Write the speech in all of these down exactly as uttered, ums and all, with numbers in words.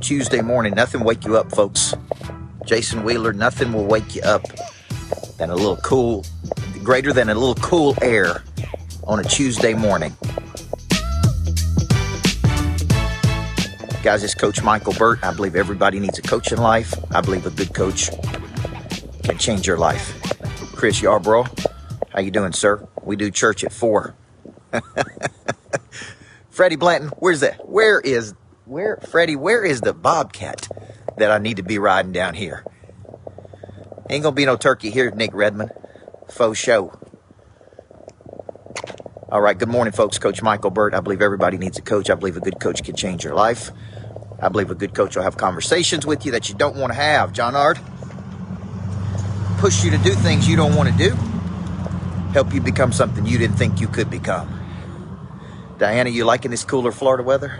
Tuesday morning. Nothing wake you up, folks. Jason Wheeler, nothing will wake you up than a little cool, greater than a little cool air on a Tuesday morning. Guys, it's Coach Michael Burt. I believe everybody needs a coach in life. I believe a good coach can change your life. Chris Yarbrough, how you doing, sir? We do church at four. Freddie Blanton, where's that? Where is, where, Freddie, where is the bobcat that I need to be riding down here? Ain't gonna be no turkey here, Nick Redman. Faux show. All right, good morning, folks. Coach Michael Burt. I believe everybody needs a coach. I believe a good coach can change your life. I believe a good coach will have conversations with you that you don't want to have. John Ard, push you to do things you don't want to do. Help you become something you didn't think you could become. Diana, you liking this cooler Florida weather?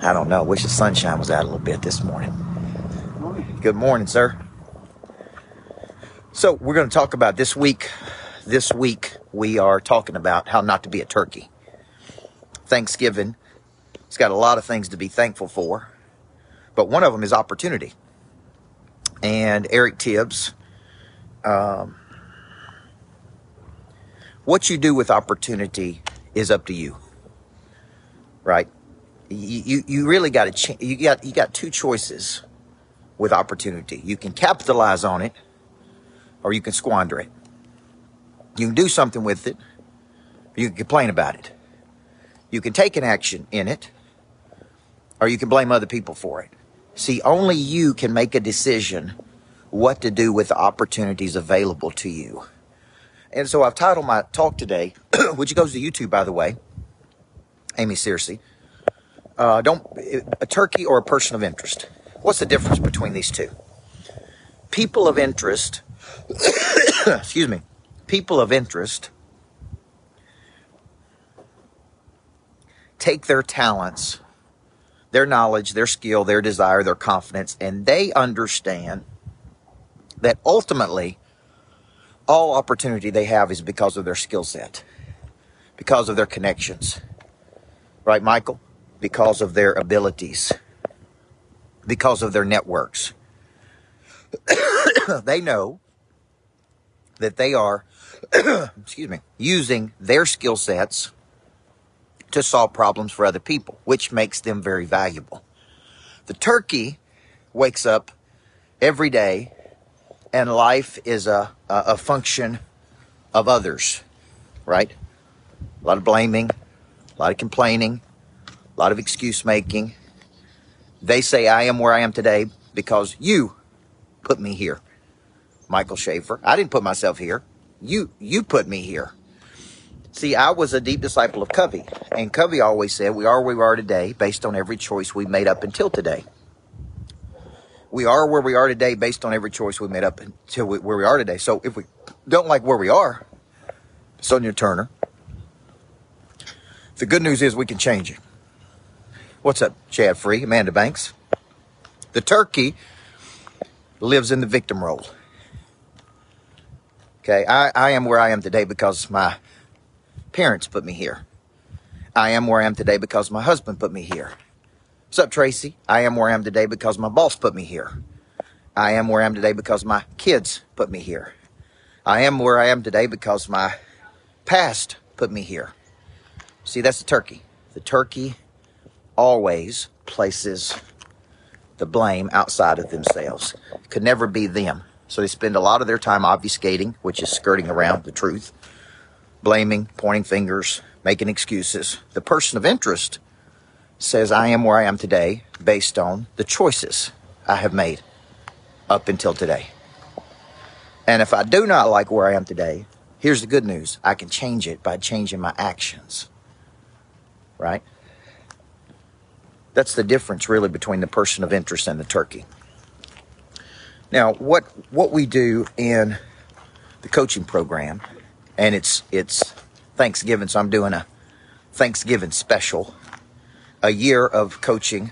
I don't know. Wish the sunshine was out a little bit this morning. Good morning, good morning sir. So we're going to talk about this week. This week we are talking about how not to be a turkey. Thanksgiving, it's got a lot of things to be thankful for, but one of them is opportunity. And Eric Tibbs, um, what you do with opportunity is up to you, right? You you, you really got to ch- you got you got two choices with opportunity. You can capitalize on it, or you can squander it. You can do something with it, or you can complain about it. You can take an action in it, or you can blame other people for it. See, only you can make a decision what to do with the opportunities available to you. And so I've titled my talk today, which goes to YouTube, by the way, Amy Searcy. Uh, don't a turkey or a person of interest. What's the difference between these two? People of interest, excuse me, people of interest take their talents, their knowledge, their skill, their desire, their confidence, and they understand that ultimately all opportunity they have is because of their skill set, because of their connections, right, Michael? Because of their abilities, because of their networks. They know that they are, excuse me, using their skill sets to solve problems for other people, which makes them very valuable. The turkey wakes up every day, and life is a, a, a function of others, right? A lot of blaming, a lot of complaining, a lot of excuse making. They say I am where I am today because you put me here. Michael Schaefer, I didn't put myself here. You, you put me here. See, I was a deep disciple of Covey, and Covey always said we are where we are today based on every choice we made up until today. We are where we are today based on every choice we made up until we, where we are today. So if we don't like where we are, Sonia Turner, the good news is we can change it. What's up, Chad Free, Amanda Banks? The turkey lives in the victim role. Okay, I, I am where I am today because my parents put me here. I am where I am today because my husband put me here. What's up, Tracy? I am where I am today because my boss put me here. I am where I am today because my kids put me here. I am where I am today because my past put me here. See, that's the turkey. The turkey always places the blame outside of themselves. It could never be them. So they spend a lot of their time obfuscating, which is skirting around the truth, blaming, pointing fingers, making excuses. The person of interest says, I am where I am today based on the choices I have made up until today. And if I do not like where I am today, here's the good news. I can change it by changing my actions, right? That's the difference really between the person of interest and the turkey. Now, what what we do in the coaching program, and it's it's Thanksgiving, so I'm doing a Thanksgiving special. A year of coaching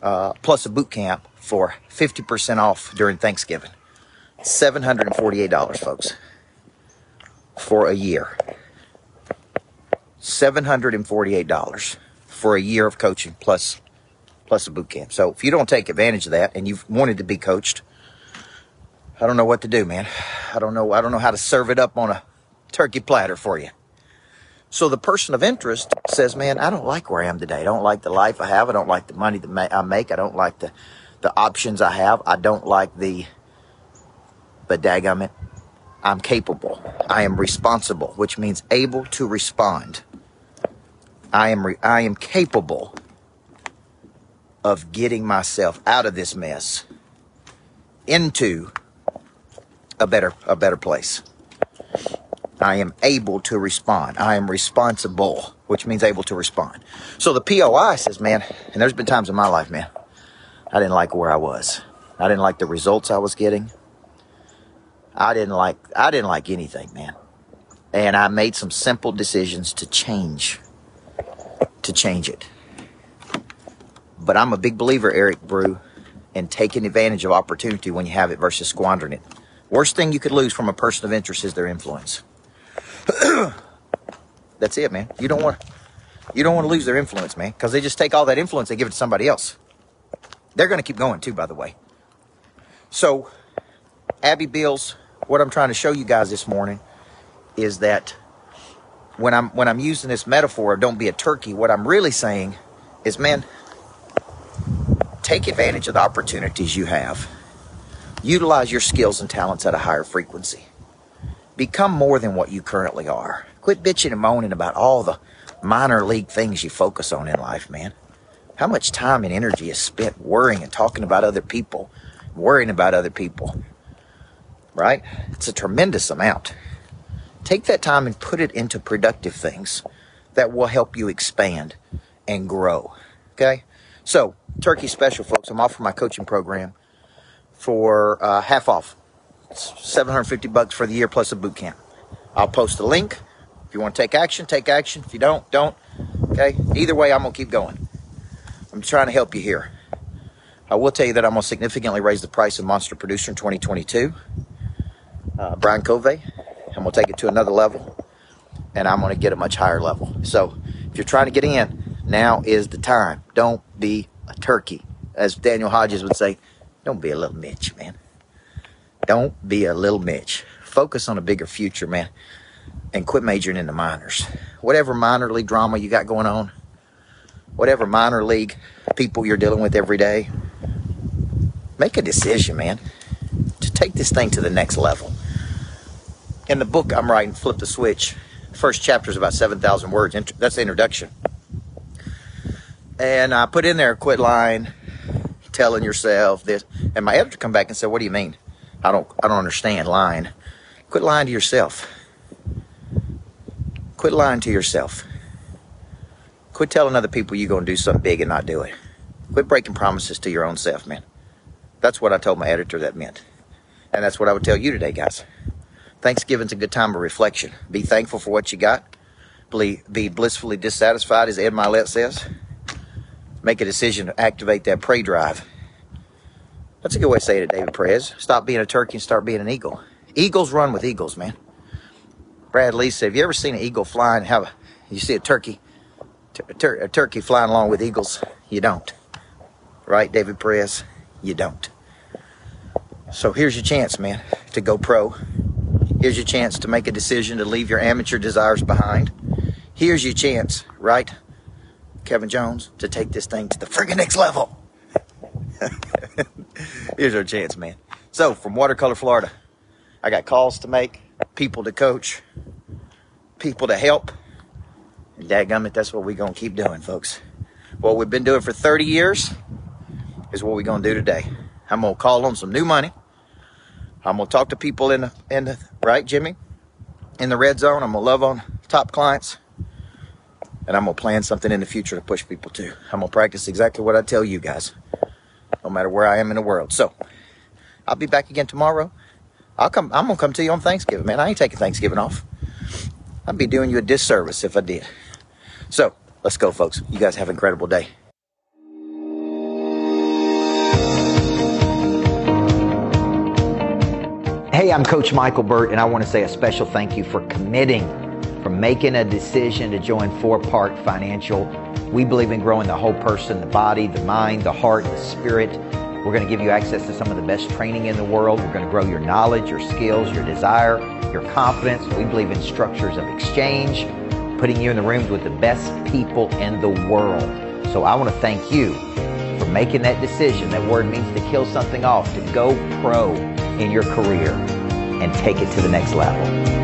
uh, plus a boot camp for fifty percent off during Thanksgiving. seven hundred forty-eight dollars, folks, for a year. seven hundred forty-eight dollars for a year of coaching plus plus a boot camp. So if you don't take advantage of that and you've wanted to be coached, I don't know what to do, man. I don't know. I don't know how to serve it up on a turkey platter for you. So the person of interest says, man, I don't like where I am today. I don't like the life I have. I don't like the money that ma- I make. I don't like the, the options I have. I don't like the, but dadgummit, I'm capable. I am responsible, which means able to respond. I am re- I am capable of getting myself out of this mess into a better a better place. I am able to respond. I am responsible, which means able to respond. So the P O I says, man, and there's been times in my life, man, I didn't like where I was. I didn't like the results I was getting. I didn't like I didn't like anything, man. And I made some simple decisions to change, to change it. But I'm a big believer, Eric Brew, in taking advantage of opportunity when you have it versus squandering it. Worst thing you could lose from a person of interest is their influence. That's it, man. You don't want you don't want to lose their influence, man, because they just take all that influence, they give it to somebody else. They're going to keep going too, by the way. So, Abby Bills, what I'm trying to show you guys this morning is that when I'm when I'm using this metaphor of don't be a turkey, what I'm really saying is, man, take advantage of the opportunities you have. Utilize your skills and talents at a higher frequency. Become more than what you currently are. Quit bitching and moaning about all the minor league things you focus on in life, man. How much time and energy is spent worrying and talking about other people, worrying about other people, right? It's a tremendous amount. Take that time and put it into productive things that will help you expand and grow, okay? So, Turkey Special, folks. I'm offering my coaching program for uh, half off. It's seven hundred fifty bucks for the year plus a boot camp. I'll post a link. If you want to take action, take action. If you don't, don't. Okay? Either way, I'm going to keep going. I'm trying to help you here. I will tell you that I'm going to significantly raise the price of Monster Producer in twenty twenty-two. Uh, Brian Covey. I'm going to take it to another level. And I'm going to get a much higher level. So if you're trying to get in, now is the time. Don't be a turkey. As Daniel Hodges would say, don't be a little Mitch, man. Don't be a little Mitch. Focus on a bigger future, man, and quit majoring in the minors. Whatever minor league drama you got going on, whatever minor league people you're dealing with every day, make a decision, man, to take this thing to the next level. In the book I'm writing, Flip the Switch, the first chapter is about seven thousand words. That's the introduction. And I put in there a quit lying, telling yourself this. And my editor come back and said, what do you mean? I don't I don't understand lying. Quit lying to yourself. Quit lying to yourself. Quit telling other people you're going to do something big and not do it. Quit breaking promises to your own self, man. That's what I told my editor that meant. And that's what I would tell you today, guys. Thanksgiving's a good time of reflection. Be thankful for what you got. Be blissfully dissatisfied, as Ed Milette says. Make a decision to activate that prey drive. That's a good way to say it, David Perez. Stop being a turkey and start being an eagle. Eagles run with eagles, man. Brad Lee said, have you ever seen an eagle flying? Have a, you see a turkey, a, tur- a turkey flying along with eagles? You don't. Right, David Perez? You don't. So here's your chance, man, to go pro. Here's your chance to make a decision to leave your amateur desires behind. Here's your chance, right, Kevin Jones, to take this thing to the friggin' next level. Here's our chance, man. So, from Watercolor, Florida, I got calls to make, people to coach, people to help. And dadgummit, that's what we're going to keep doing, folks. What we've been doing for thirty years is what we're going to do today. I'm going to call on some new money. I'm going to talk to people in the, in the, right, Jimmy? In the red zone. I'm going to love on top clients. And I'm going to plan something in the future to push people to. I'm going to practice exactly what I tell you guys, no matter where I am in the world. So I'll be back again tomorrow. I'll come, I'm going to come to you on Thanksgiving, man. I ain't taking Thanksgiving off. I'd be doing you a disservice if I did. So let's go, folks. You guys have an incredible day. Hey, I'm Coach Michael Burt, and I want to say a special thank you for committing from making a decision to join Four Part Financial. We believe in growing the whole person, the body, the mind, the heart, the spirit. We're going to give you access to some of the best training in the world. We're going to grow your knowledge, your skills, your desire, your confidence. We believe in structures of exchange, putting you in the rooms with the best people in the world. So I want to thank you for making that decision. That word means to kill something off, to go pro in your career and take it to the next level.